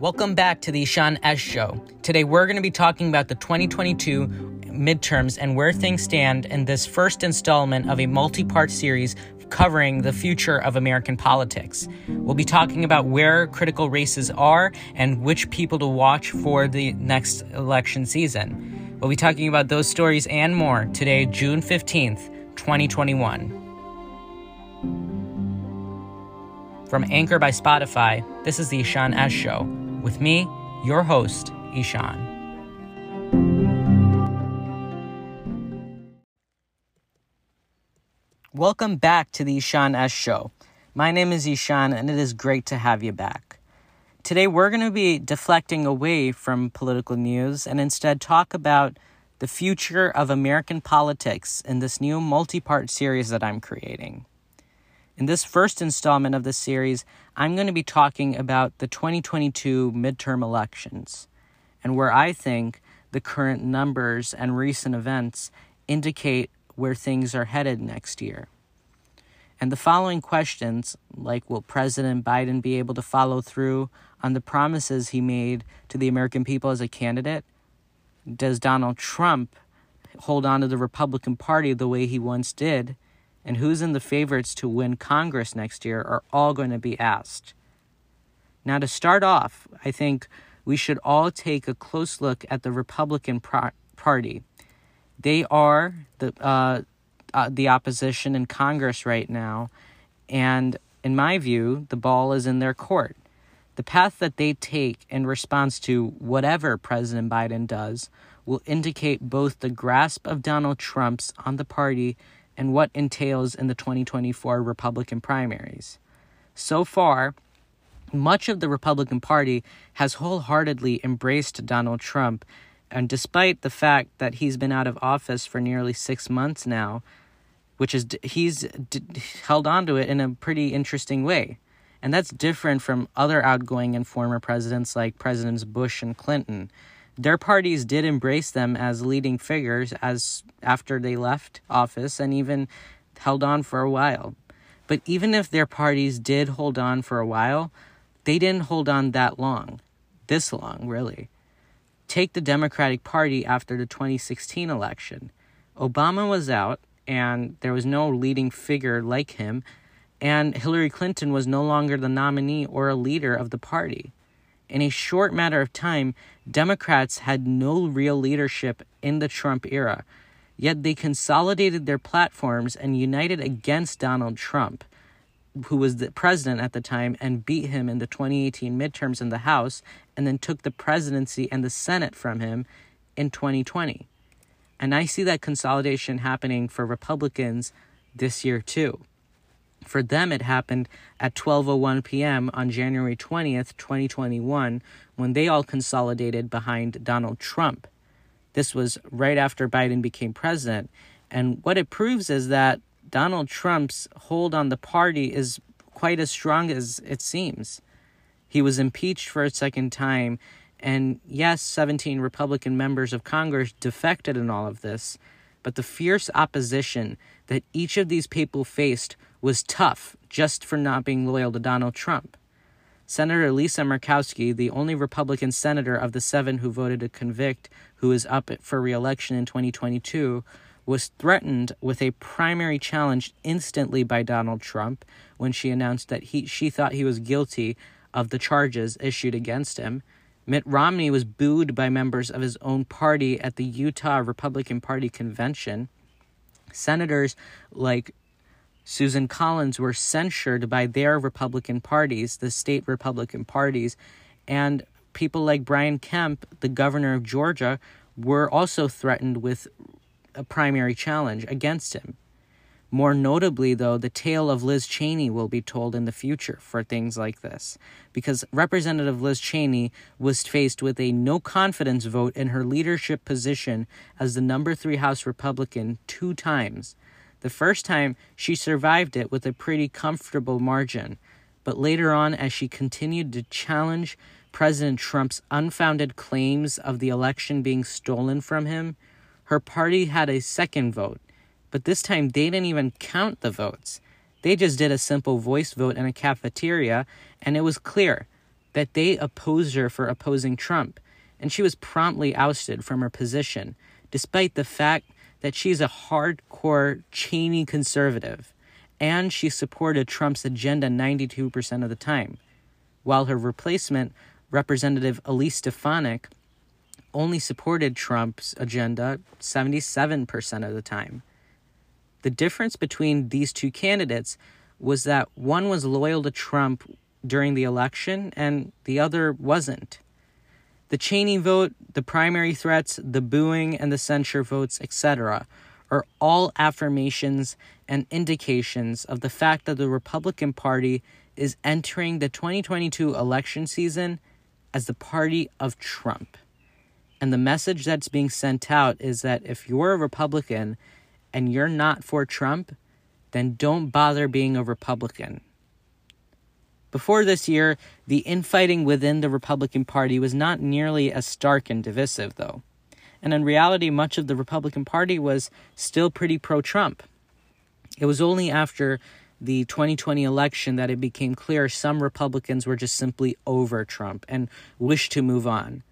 Welcome back to the Ishaan S. Show. Today we're going to be talking about the 2022 midterms and where things stand in this first installment of a multi-part series covering the future of American politics. We'll be talking about where critical races are and which people to watch for the next election season. We'll be talking about those stories and more today, June 15th, 2021. From Anchor by Spotify, this is the Ishaan S. Show. With me, your host, Ishaan. Welcome back to the Ishaan S. Show. My name is Ishaan, and it is great to have you back. Today, we're going to be deflecting away from political news and instead talk about the future of American politics in this new multi-part series that I'm creating. In this first installment of this series, I'm going to be talking about the 2022 midterm elections and where I think the current numbers and recent events indicate where things are headed next year. And the following questions, like will President Biden be able to follow through on the promises he made to the American people as a candidate? Does Donald Trump hold on to the Republican Party the way he once did? And who's in the favorites to win Congress next year are all going to be asked. Now, to start off, I think we should all take a close look at the Republican Party. They are the opposition in Congress right now, and in my view, the ball is in their court. The path that they take in response to whatever President Biden does will indicate both the grasp of Donald Trump's on the party and what entails in the 2024 Republican primaries. So far, much of the Republican Party has wholeheartedly embraced Donald Trump, and despite the fact that he's been out of office for nearly 6 months now, which is he's held on to it in a pretty interesting way. And that's different from other outgoing and former presidents like Presidents Bush and Clinton. Their parties did embrace them as leading figures as after they left office and even held on for a while. But even if their parties did hold on for a while, they didn't hold on that long. This long, really. Take the Democratic Party after the 2016 election. Obama was out, and there was no leading figure like him, and Hillary Clinton was no longer the nominee or a leader of the party. In a short matter of time, Democrats had no real leadership in the Trump era, yet they consolidated their platforms and united against Donald Trump, who was the president at the time, and beat him in the 2018 midterms in the House, and then took the presidency and the Senate from him in 2020. And I see that consolidation happening for Republicans this year, too. For them, it happened at 12:01 p.m. on January 20th, 2021, when they all consolidated behind Donald Trump. This was right after Biden became president. And what it proves is that Donald Trump's hold on the party is quite as strong as it seems. He was impeached for a second time. And yes, 17 Republican members of Congress defected in all of this. But the fierce opposition that each of these people faced was tough just for not being loyal to Donald Trump. Senator Lisa Murkowski, the only Republican senator of the 7 who voted to convict, who is up for re-election in 2022, was threatened with a primary challenge instantly by Donald Trump when she announced that she thought he was guilty of the charges issued against him. Mitt Romney was booed by members of his own party at the Utah Republican Party convention. Senators like Susan Collins were censured by their Republican parties, the state Republican parties, and people like Brian Kemp, the governor of Georgia, were also threatened with a primary challenge against him. More notably, though, the tale of Liz Cheney will be told in the future for things like this, because Representative Liz Cheney was faced with a no-confidence vote in her leadership position as the number 3 House Republican 2 times. The first time, she survived it with a pretty comfortable margin. But later on, as she continued to challenge President Trump's unfounded claims of the election being stolen from him, her party had a second vote. But this time, they didn't even count the votes. They just did a simple voice vote in a cafeteria, and it was clear that they opposed her for opposing Trump, and she was promptly ousted from her position, despite the fact that she's a hardcore Cheney conservative, and she supported Trump's agenda 92% of the time, while her replacement, Representative Elise Stefanik, only supported Trump's agenda 77% of the time. The difference between these two candidates was that one was loyal to Trump during the election and the other wasn't. The Cheney vote, the primary threats, the booing, and the censure votes, etc., are all affirmations and indications of the fact that the Republican Party is entering the 2022 election season as the party of Trump. And the message that's being sent out is that if you're a Republican and you're not for Trump, then don't bother being a Republican. Before this year, the infighting within the Republican Party was not nearly as stark and divisive, though. And in reality, much of the Republican Party was still pretty pro-Trump. It was only after the 2020 election that it became clear some Republicans were just simply over Trump and wished to move on.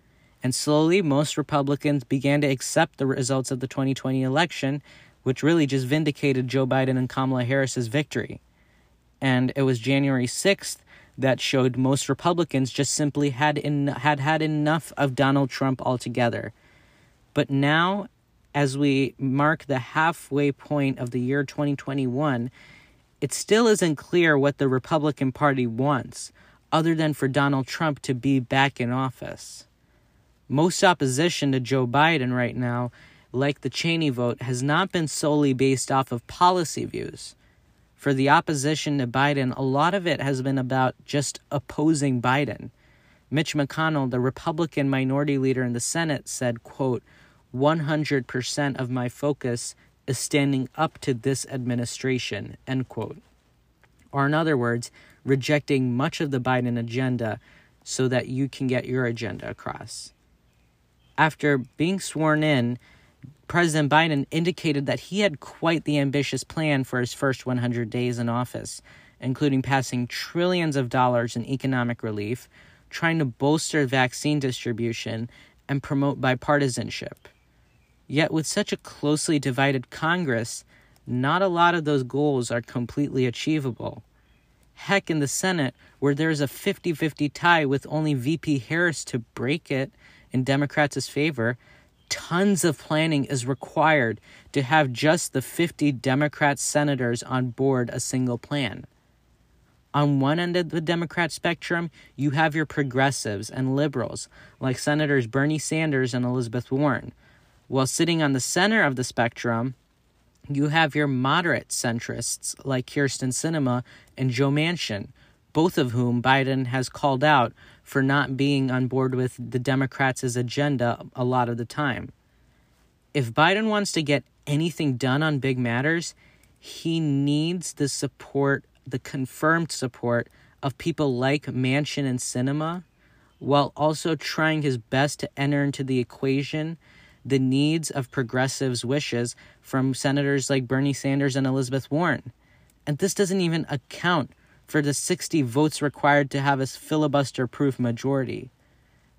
And slowly, most Republicans began to accept the results of the 2020 election, which really just vindicated Joe Biden and Kamala Harris's victory. And it was January 6th that showed most Republicans just simply had enough of Donald Trump altogether. But now, as we mark the halfway point of the year 2021, it still isn't clear what the Republican Party wants, other than for Donald Trump to be back in office. Most opposition to Joe Biden right now, like the Cheney vote, has not been solely based off of policy views. For the opposition to Biden, a lot of it has been about just opposing Biden. Mitch McConnell, the Republican minority leader in the Senate, said, quote, 100% of my focus is standing up to this administration, end quote. Or in other words, rejecting much of the Biden agenda so that you can get your agenda across. After being sworn in, President Biden indicated that he had quite the ambitious plan for his first 100 days in office, including passing trillions of dollars in economic relief, trying to bolster vaccine distribution, and promote bipartisanship. Yet with such a closely divided Congress, not a lot of those goals are completely achievable. Heck, in the Senate, where there's a 50-50 tie with only VP Harris to break it in Democrats' favor, tons of planning is required to have just the 50 Democrat senators on board a single plan. On one end of the Democrat spectrum, you have your progressives and liberals, like Senators Bernie Sanders and Elizabeth Warren. While sitting on the center of the spectrum, you have your moderate centrists, like Kyrsten Sinema and Joe Manchin, both of whom Biden has called out for not being on board with the Democrats' agenda a lot of the time. If Biden wants to get anything done on big matters, he needs the support, the confirmed support of people like Manchin and Sinema, while also trying his best to enter into the equation the needs of progressives' wishes from senators like Bernie Sanders and Elizabeth Warren. And this doesn't even account for the 60 votes required to have a filibuster-proof majority.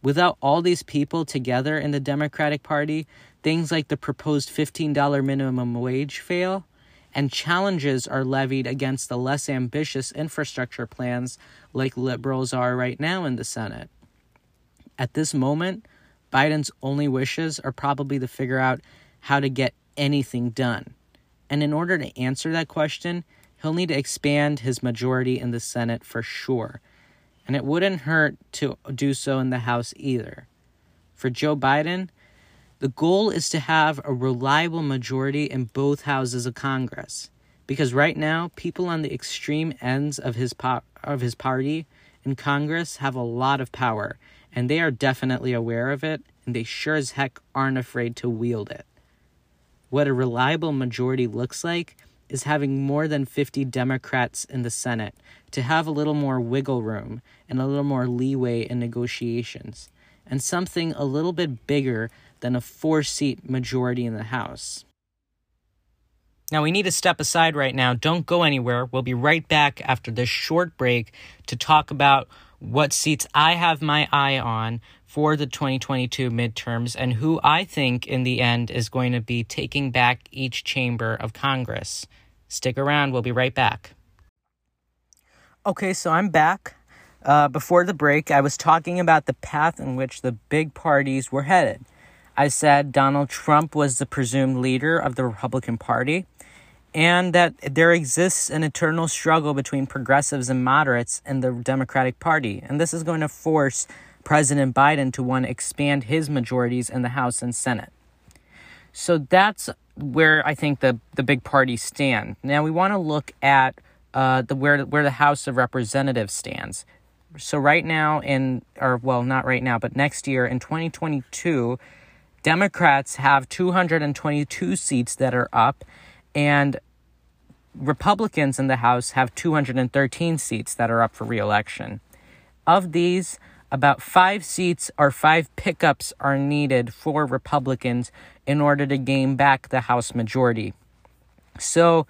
Without all these people together in the Democratic Party, things like the proposed $15 minimum wage fail, and challenges are levied against the less ambitious infrastructure plans like liberals are right now in the Senate. At this moment, Biden's only wishes are probably to figure out how to get anything done. And in order to answer that question, he'll need to expand his majority in the Senate for sure, and it wouldn't hurt to do so in the House either. For Joe Biden, the goal is to have a reliable majority in both houses of Congress, because right now, people on the extreme ends of his party in Congress have a lot of power, and they are definitely aware of it, and they sure as heck aren't afraid to wield it. What a reliable majority looks like is having more than 50 Democrats in the Senate to have a little more wiggle room and a little more leeway in negotiations, and something a little bit bigger than a 4-seat majority in the House. Now, we need to step aside right now. Don't go anywhere. We'll be right back after this short break to talk about what seats I have my eye on for the 2022 midterms and who I think in the end is going to be taking back each chamber of Congress. Stick around. We'll be right back. Okay, so I'm back. Before the break, I was talking about the path in which the big parties were headed. I said Donald Trump was the presumed leader of the Republican Party, and that there exists an eternal struggle between progressives and moderates in the Democratic Party. And this is going to force President Biden to, one, expand his majorities in the House and Senate. So that's where I think the big parties stand. Now, we want to look at where the House of Representatives stands. So right now, but next year in 2022, Democrats have 222 seats that are up, and Republicans in the House have 213 seats that are up for re-election. Of these, about 5 seats or 5 pickups are needed for Republicans in order to gain back the House majority. So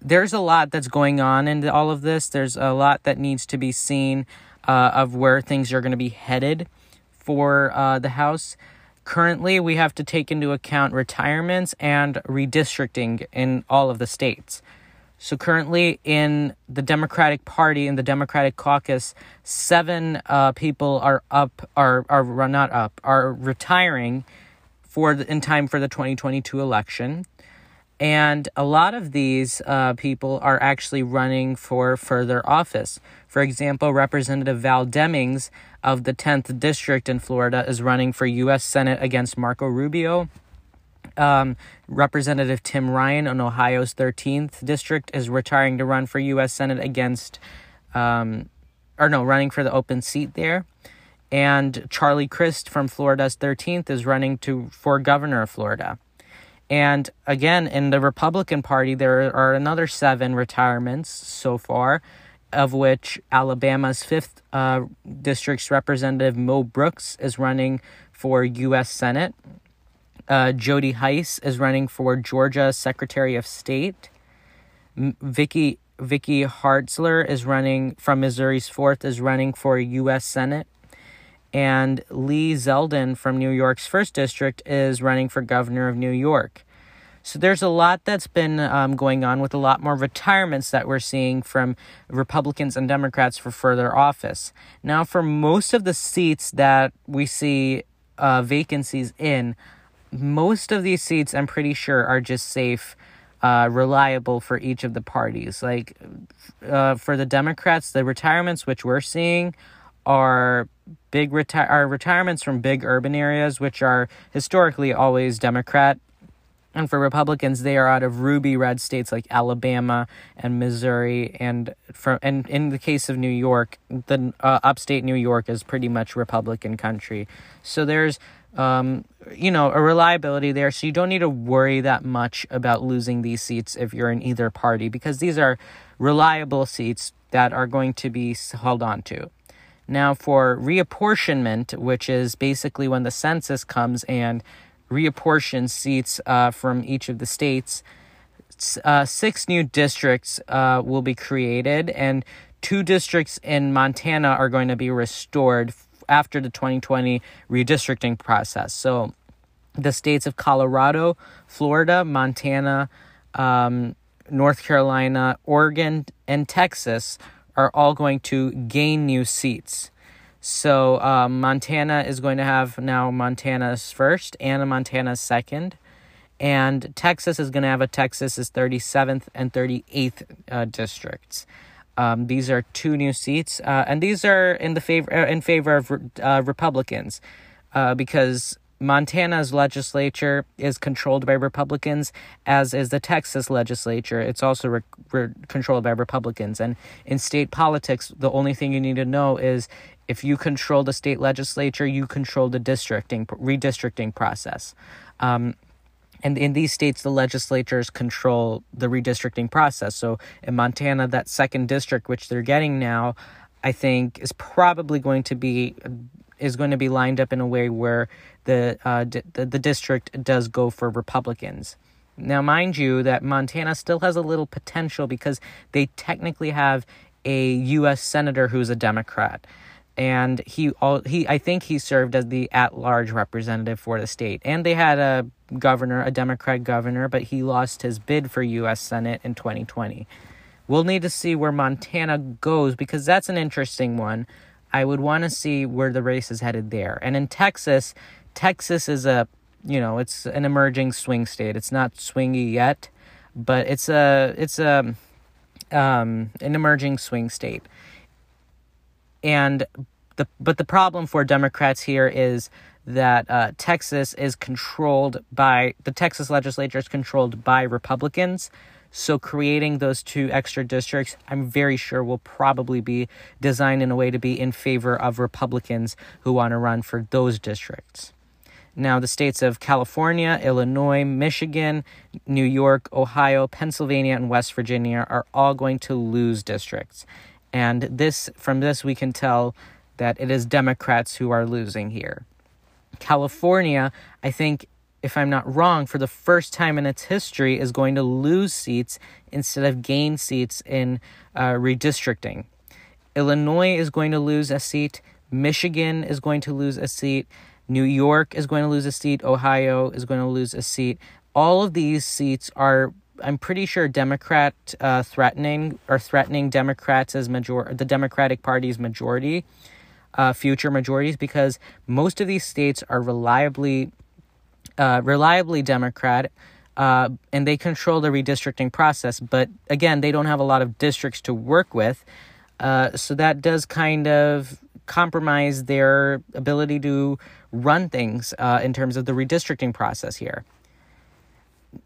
there's a lot that's going on in all of this. There's a lot that needs to be seen of where things are going to be headed for the House. Currently, we have to take into account retirements and redistricting in all of the states. So currently in the Democratic Party, in the Democratic caucus, 7 people are retiring in time for the 2022 election. And a lot of these people are actually running for further office. For example, Representative Val Demings of the 10th District in Florida is running for U.S. Senate against Marco Rubio. Representative Tim Ryan in Ohio's 13th District is retiring to run for U.S. Senate running for the open seat there. And Charlie Crist from Florida's 13th is running for governor of Florida. And again, in the Republican Party, there are another 7 retirements so far, of which Alabama's 5th District's Representative Mo Brooks is running for U.S. Senate. Jody Heiss is running for Georgia Secretary of State. Vicky Hartzler is running from Missouri's 4th, is running for U.S. Senate. And Lee Zeldin from New York's 1st District is running for governor of New York. So there's a lot that's been going on, with a lot more retirements that we're seeing from Republicans and Democrats for further office. Now, for most of the seats that we see vacancies in, most of these seats, I'm pretty sure, are just safe, reliable for each of the parties. Like for the Democrats, the retirements which we're seeing are retirements from big urban areas, which are historically always Democrat. And for Republicans, they are out of ruby red states like Alabama and Missouri. And in the case of New York, the upstate New York is pretty much Republican country. So there's, a reliability there. So you don't need to worry that much about losing these seats if you're in either party, because these are reliable seats that are going to be held on to. Now, for reapportionment, which is basically when the census comes and reapportions seats from each of the states, 6 new districts will be created, and 2 districts in Montana are going to be restored after the 2020 redistricting process. So the states of Colorado, Florida, Montana, North Carolina, Oregon, and Texas are all going to gain new seats. So Montana is going to have now Montana's 1st and a Montana's 2nd. And Texas is going to have a Texas's 37th and 38th districts. These are 2 new seats. And these are in favor of Republicans. Because Montana's legislature is controlled by Republicans, as is the Texas legislature. It's also controlled by Republicans. And in state politics, the only thing you need to know is if you control the state legislature, you control the redistricting process. And in these states, the legislatures control the redistricting process. So in Montana, that 2nd district, which they're getting now, I think is probably going to be lined up in a way where the district does go for Republicans. Now, mind you, that Montana still has a little potential because they technically have a U.S. senator who's a Democrat. And I think he served as the at-large representative for the state. And they had a governor, a Democrat governor, but he lost his bid for U.S. Senate in 2020. We'll need to see where Montana goes because that's an interesting one. I would want to see where the race is headed there. And in Texas is it's an emerging swing state. It's not swingy yet, but it's an emerging swing state. And the problem for Democrats here is that Texas is controlled by the Texas legislature is controlled by Republicans. So creating those two extra districts, I'm very sure, will probably be designed in a way to be in favor of Republicans who want to run for those districts. Now, the states of California, Illinois, Michigan, New York, Ohio, Pennsylvania, and West Virginia are all going to lose districts. And from this, we can tell that it is Democrats who are losing here. California, I think, if I'm not wrong, for the first time in its history, is going to lose seats instead of gain seats in redistricting. Illinois is going to lose a seat. Michigan is going to lose a seat. New York is going to lose a seat. Ohio is going to lose a seat. All of these seats are, I'm pretty sure, Democrat threatening Democrats as the Democratic Party's majority, future majorities, because most of these states are reliably Democrat, and they control the redistricting process. But again, they don't have a lot of districts to work with, so that does kind of compromise their ability to run things in terms of the redistricting process here.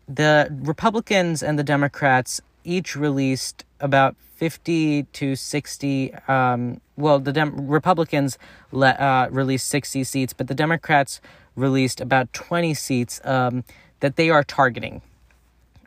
The Republicans and the Democrats each released about 50 to 60. Republicans released 60 seats, but the Democrats released about 20 seats that they are targeting.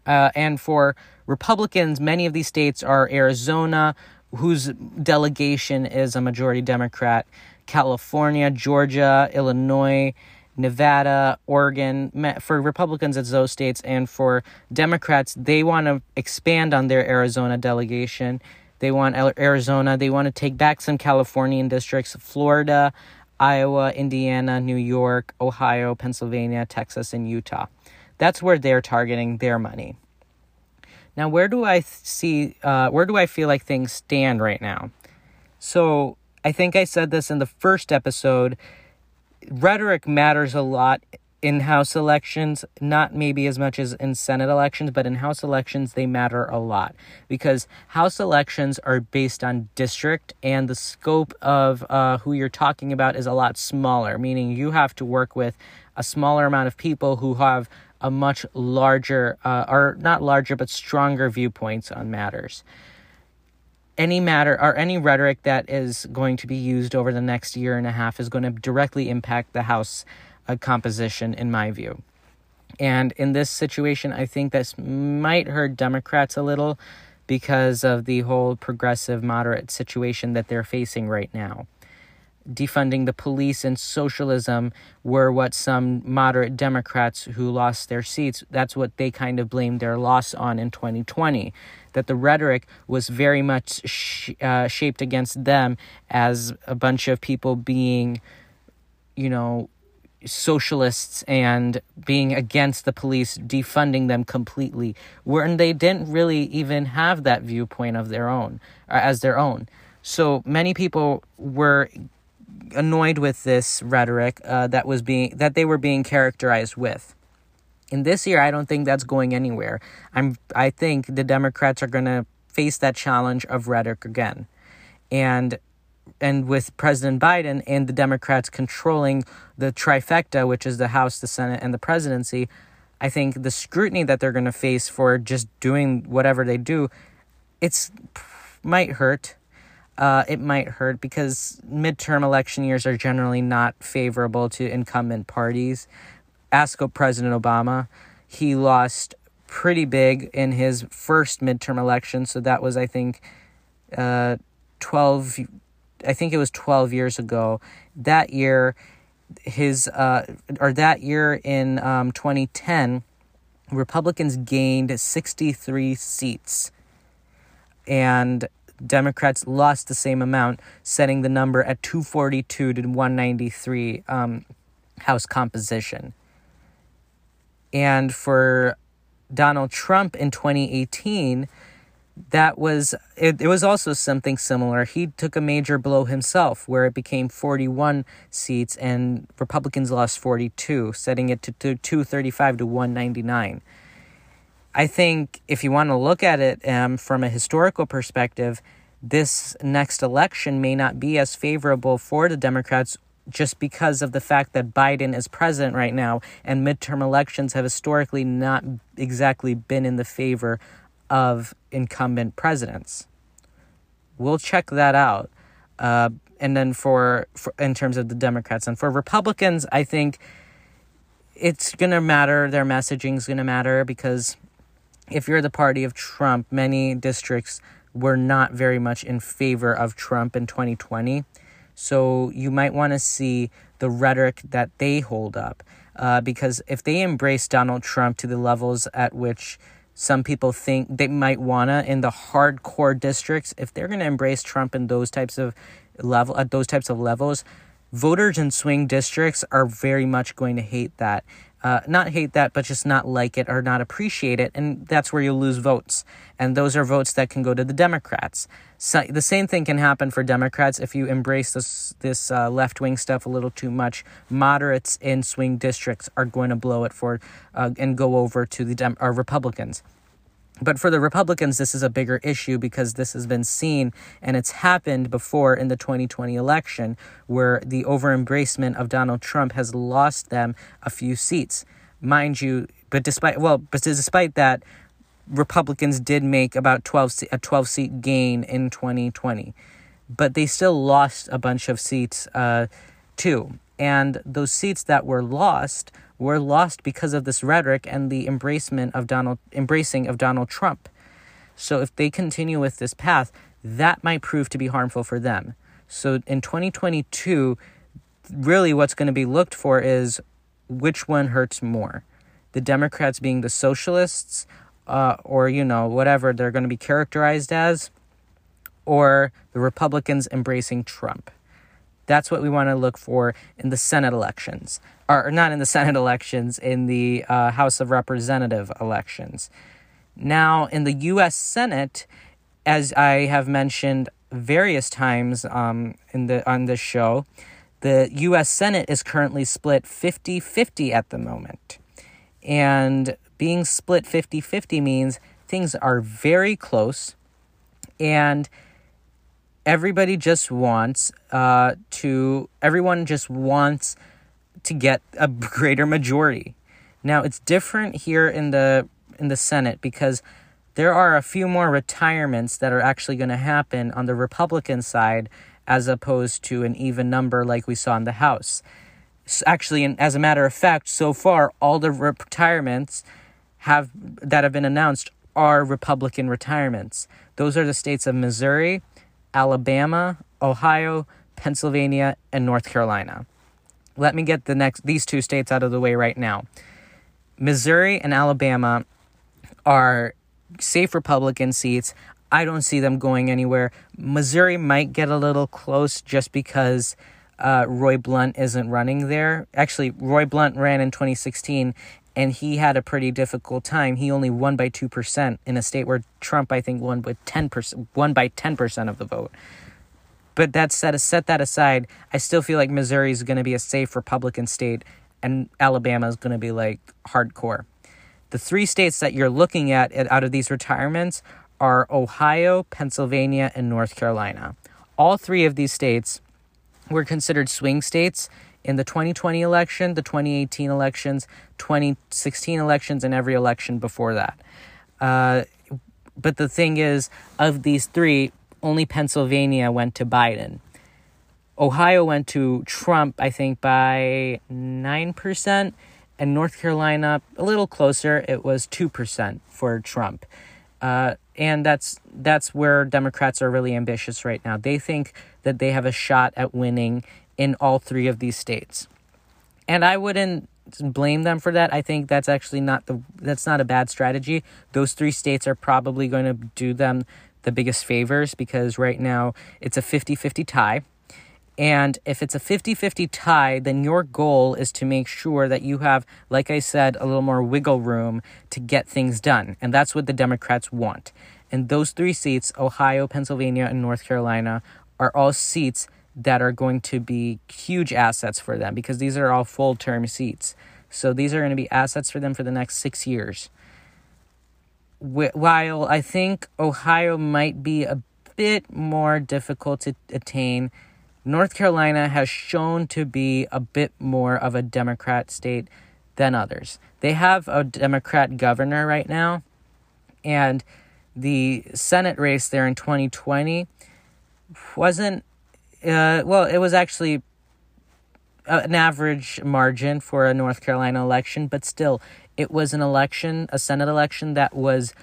And for Republicans, many of these states are Arizona, whose delegation is a majority Democrat, California, Georgia, Illinois, Nevada, Oregon. For Republicans, it's those states. And for Democrats, they want to expand on their Arizona delegation. They want Arizona. They want to take back some Californian districts, Florida, Iowa, Indiana, New York, Ohio, Pennsylvania, Texas, and Utah. That's where they're targeting their money. Now, where do I feel like things stand right now? So I think I said this in the first episode. Rhetoric matters a lot in House elections, not maybe as much as in Senate elections, but in House elections, they matter a lot because House elections are based on district and the scope of who you're talking about is a lot smaller, meaning you have to work with a smaller amount of people who have a much larger, or not larger, but stronger viewpoints on matters. Any matter or any rhetoric that is going to be used over the next year and a half is going to directly impact the House composition, in my view. And in this situation, I think this might hurt Democrats a little because of the whole progressive moderate situation that they're facing right now. Defunding the police and socialism were what some moderate Democrats who lost their seats, that's what they kind of blamed their loss on in 2020, that the rhetoric was very much shaped against them as a bunch of people being, socialists and being against the police, defunding them completely, when they didn't really even have that viewpoint of their own, as their own. So many people were annoyed with this rhetoric that they were being characterized with. In this year, I don't think that's going anywhere. I think the Democrats are going to face that challenge of rhetoric again, and with President Biden and the Democrats controlling the trifecta, which is the House, the Senate, and the presidency, I think the scrutiny that they're going to face for just doing whatever they do, might hurt. It might hurt because midterm election years are generally not favorable to incumbent parties. Ask President Obama. He lost pretty big in his first midterm election. So that was, I think, 12 years ago. That year, in 2010, Republicans gained 63 seats. And Democrats lost the same amount, setting the number at 242 to 193 House composition. And for Donald Trump in 2018, that was it was also something similar. He took a major blow himself, where it became 41 seats and Republicans lost 42, setting it to 235 to 199. I think if you want to look at it from a historical perspective, this next election may not be as favorable for the Democrats just because of the fact that Biden is president right now, and midterm elections have historically not exactly been in the favor of incumbent presidents. We'll check that out. And then for in terms of the Democrats, and for Republicans, I think it's going to matter. Their messaging is going to matter, because if you're the party of Trump, many districts were not very much in favor of Trump in 2020. So you might want to see the rhetoric that they hold up, because if they embrace Donald Trump to the levels at which some people think they might want to in the hardcore districts, if they're going to embrace Trump in those types of level at those types of levels, voters in swing districts are very much going to hate that. Not hate that, but just not like it or not appreciate it. And that's where you lose votes. And those are votes that can go to the Democrats. So the same thing can happen for Democrats if you embrace this left-wing stuff a little too much. Moderates in swing districts are going to blow it for and go over to the Republicans. But for the Republicans, this is a bigger issue, because this has been seen and it's happened before in the 2020 election, where the over-embracement of Donald Trump has lost them a few seats. Mind you, but despite that, Republicans did make about 12-seat gain in 2020. But they still lost a bunch of seats too. And those seats that were lost because of this rhetoric and the embracing of Donald Trump. So if they continue with this path, that might prove to be harmful for them. So in 2022, really what's going to be looked for is which one hurts more. The Democrats being the socialists, or, you know, whatever they're going to be characterized as, or the Republicans embracing Trump. That's what we want to look for in the Senate elections. Or not in the Senate elections, in the House of Representative elections. Now, in the U.S. Senate, as I have mentioned various times on this show, the U.S. Senate is currently split 50-50 at the moment. And being split 50-50 means things are very close, and everyone just wants to get a greater majority. Now, it's different here in the Senate, because there are a few more retirements that are actually going to happen on the Republican side, as opposed to an even number like we saw in the House. So actually, and as a matter of fact, so far, all the retirements that have been announced are Republican retirements. Those are the states of Missouri, Alabama, Ohio, Pennsylvania, and North Carolina. Let me get these two states out of the way right now. Missouri and Alabama are safe Republican seats. I don't see them going anywhere. Missouri might get a little close just because Roy Blunt isn't running there. Actually, Roy Blunt ran in 2016, and he had a pretty difficult time. He only won by 2% in a state where Trump, I think, won by 10% of the vote. But that set that aside, I still feel like Missouri is going to be a safe Republican state, and Alabama is going to be like hardcore. The three states that you're looking at out of these retirements are Ohio, Pennsylvania, and North Carolina. All three of these states were considered swing states in the 2020 election, the 2018 elections, 2016 elections, and every election before that. But the thing is, of these three, only Pennsylvania went to Biden. Ohio went to Trump, I think, by 9%, and North Carolina, a little closer, it was 2% for Trump. And that's where Democrats are really ambitious right now. They think that they have a shot at winning in all three of these states. And I wouldn't blame them for that. I think that's actually not a bad strategy. Those three states are probably going to do them the biggest favors, because right now it's a 50-50 tie. And if it's a 50-50 tie, then your goal is to make sure that you have, like I said, a little more wiggle room to get things done. And that's what the Democrats want. And those three seats, Ohio, Pennsylvania, and North Carolina, are all seats that are going to be huge assets for them, because these are all full-term seats. So these are going to be assets for them for the next 6 years. While I think Ohio might be a bit more difficult to attain, North Carolina has shown to be a bit more of a Democrat state than others. They have a Democrat governor right now, and the Senate race there in 2020 wasn't, it was actually an average margin for a North Carolina election, but still, it was an election, a Senate election that was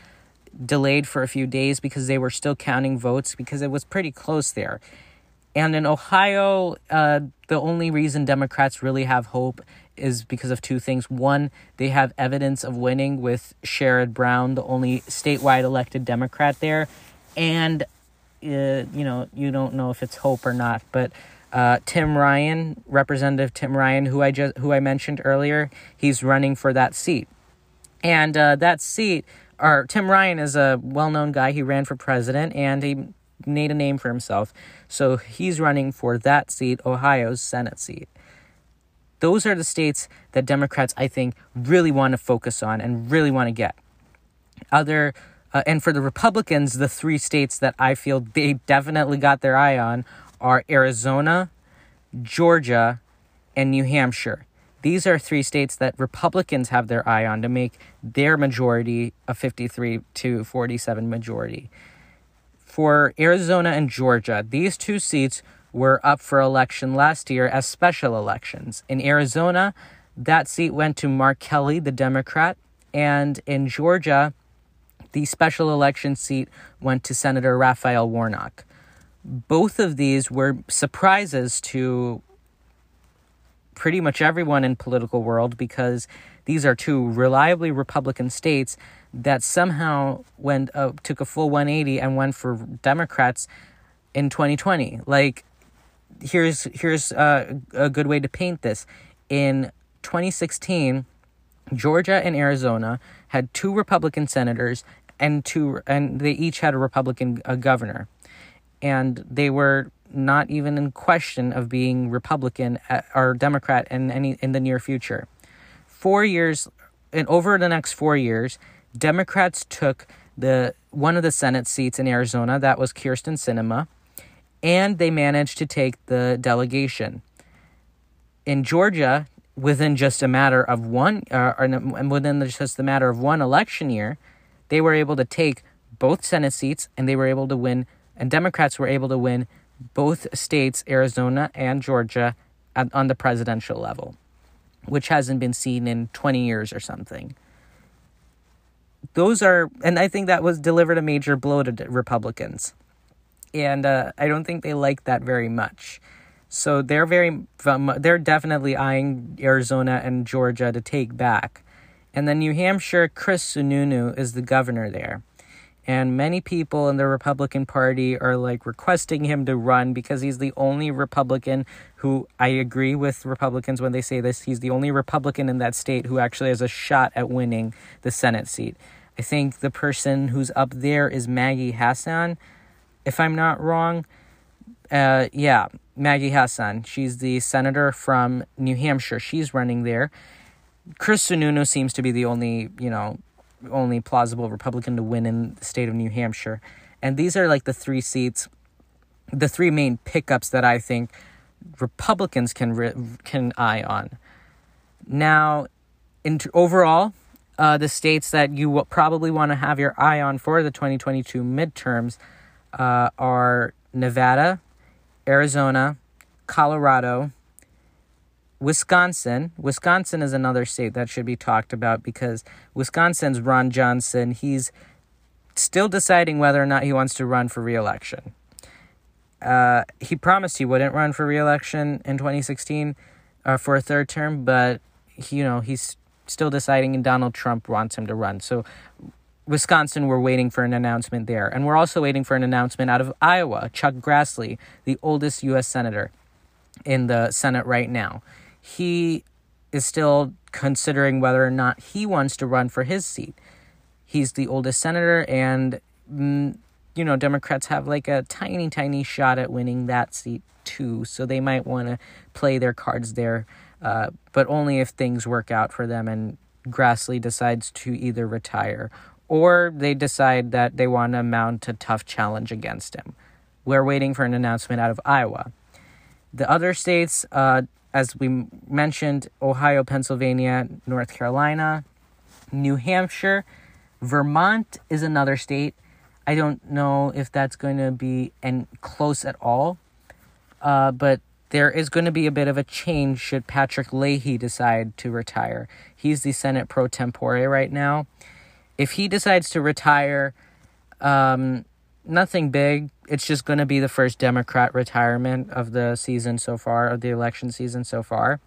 delayed for a few days because they were still counting votes, because it was pretty close there. And in Ohio, the only reason Democrats really have hope is because of two things. One, they have evidence of winning with Sherrod Brown, the only statewide elected Democrat there. And, you don't know if it's hope or not. But Tim Ryan, Representative Tim Ryan, who I mentioned earlier, he's running for that seat. And that seat, Tim Ryan is a well-known guy. He ran for president, and he made a name for himself. So he's running for that seat, Ohio's Senate seat. Those are the states that Democrats, I think, really want to focus on and really want to get. And for the Republicans, the three states that I feel they definitely got their eye on are Arizona, Georgia, and New Hampshire. These are three states that Republicans have their eye on to make their majority a 53-47 majority. For Arizona and Georgia, these two seats were up for election last year as special elections. In Arizona, that seat went to Mark Kelly, the Democrat. And in Georgia, the special election seat went to Senator Raphael Warnock. Both of these were surprises to pretty much everyone in political world, because these are two reliably Republican states that somehow took a full 180 and went for Democrats in 2020. Like, here's a good way to paint this. In 2016, Georgia and Arizona had two Republican senators and they each had a Republican governor. And they were not even in question of being Republican or Democrat in the near future. 4 years, and over the next 4 years, Democrats took one of the Senate seats in Arizona, that was Kyrsten Sinema, and they managed to take the delegation. In Georgia, within just a matter of one election year, they were able to take both Senate seats, and they were able to win, and Democrats were able to win both states, Arizona and Georgia, on the presidential level, which hasn't been seen in 20 years or something. And I think that was delivered a major blow to Republicans. And I don't think they like that very much. So they're definitely eyeing Arizona and Georgia to take back. And then New Hampshire, Chris Sununu is the governor there. And many people in the Republican Party are requesting him to run, because he's the only Republican who, I agree with Republicans when they say this, he's the only Republican in that state who actually has a shot at winning the Senate seat. I think the person who's up there is Maggie Hassan, if I'm not wrong. Maggie Hassan. She's the senator from New Hampshire. She's running there. Chris Sununu seems to be the only plausible Republican to win in the state of New Hampshire. And these are the three seats, the three main pickups that I think Republicans can eye on. Now, overall, the states that you will probably want to have your eye on for the 2022 midterms are Nevada, Arizona, Colorado, Wisconsin. Wisconsin is another state that should be talked about, because Wisconsin's Ron Johnson, he's still deciding whether or not he wants to run for re-election. He promised he wouldn't run for re-election in 2016 for a third term, but he's still deciding, and Donald Trump wants him to run. So Wisconsin, we're waiting for an announcement there. And we're also waiting for an announcement out of Iowa. Chuck Grassley, the oldest U.S. senator in the Senate right now, he is still considering whether or not he wants to run for his seat. He's the oldest senator, and, you know, Democrats have like a tiny, tiny shot at winning that seat too. So they might want to play their cards there, but only if things work out for them and Grassley decides to either retire or they decide that they want to mount a tough challenge against him. We're waiting for an announcement out of Iowa. The other states, as we mentioned, Ohio, Pennsylvania, North Carolina, New Hampshire, Vermont is another state. I don't know if that's going to be close at all, but there is going to be a bit of a change should Patrick Leahy decide to retire. He's the Senate pro tempore right now. If he decides to retire, nothing big. It's just going to be the first Democrat retirement of the season so far, of the election season so far.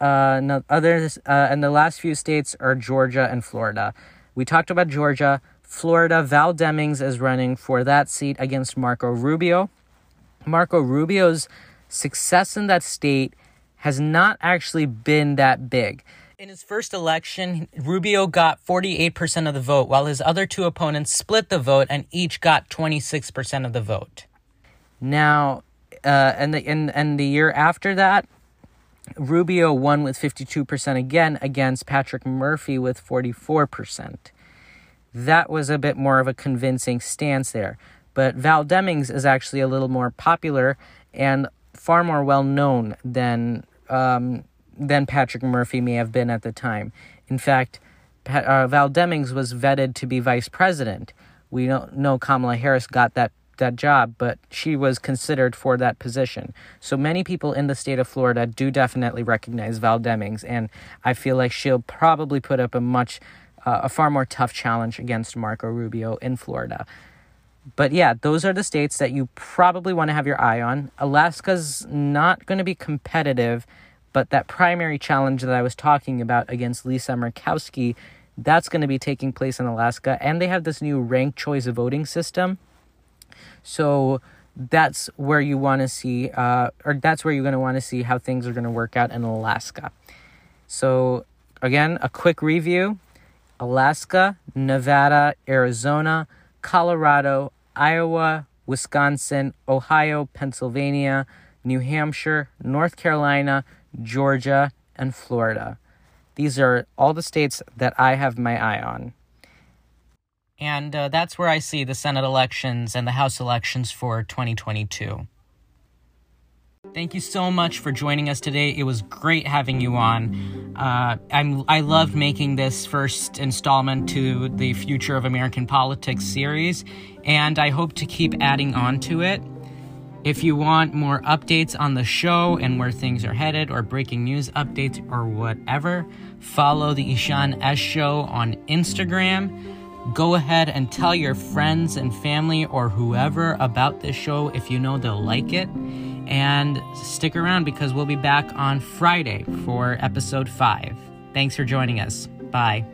And the last few states are Georgia and Florida. We talked about Georgia. Florida, Val Demings is running for that seat against Marco Rubio. Marco Rubio's success in that state has not actually been that big. In his first election, Rubio got 48% of the vote, while his other two opponents split the vote and each got 26% of the vote. Now, and the year after that, Rubio won with 52% again against Patrick Murphy with 44%. That was a bit more of a convincing stance there. But Val Demings is actually a little more popular and far more well-known than Patrick Murphy may have been at the time. In fact, Val Demings was vetted to be vice president. We don't know Kamala Harris got that job, but she was considered for that position. So many people in the state of Florida do definitely recognize Val Demings, and I feel like she'll probably put up a far more tough challenge against Marco Rubio in Florida. But yeah, those are the states that you probably want to have your eye on. Alaska's not going to be competitive, but that primary challenge that I was talking about against Lisa Murkowski, that's going to be taking place in Alaska, and they have this new ranked choice voting system. So that's where you want to see, or that's where you're going to want to see how things are going to work out in Alaska. So again, a quick review: Alaska, Nevada, Arizona, Colorado, Iowa, Wisconsin, Ohio, Pennsylvania, New Hampshire, North Carolina, Georgia, and Florida. These are all the states that I have my eye on. And that's where I see the Senate elections and the House elections for 2022. Thank you so much for joining us today. It was great having you on. I loved making this first installment to the Future of American Politics series, and I hope to keep adding on to it. If you want more updates on the show and where things are headed or breaking news updates or whatever, follow the Ishaan S. Show on Instagram. Go ahead and tell your friends and family or whoever about this show if you know they'll like it. And stick around because we'll be back on Friday for episode 5. Thanks for joining us. Bye.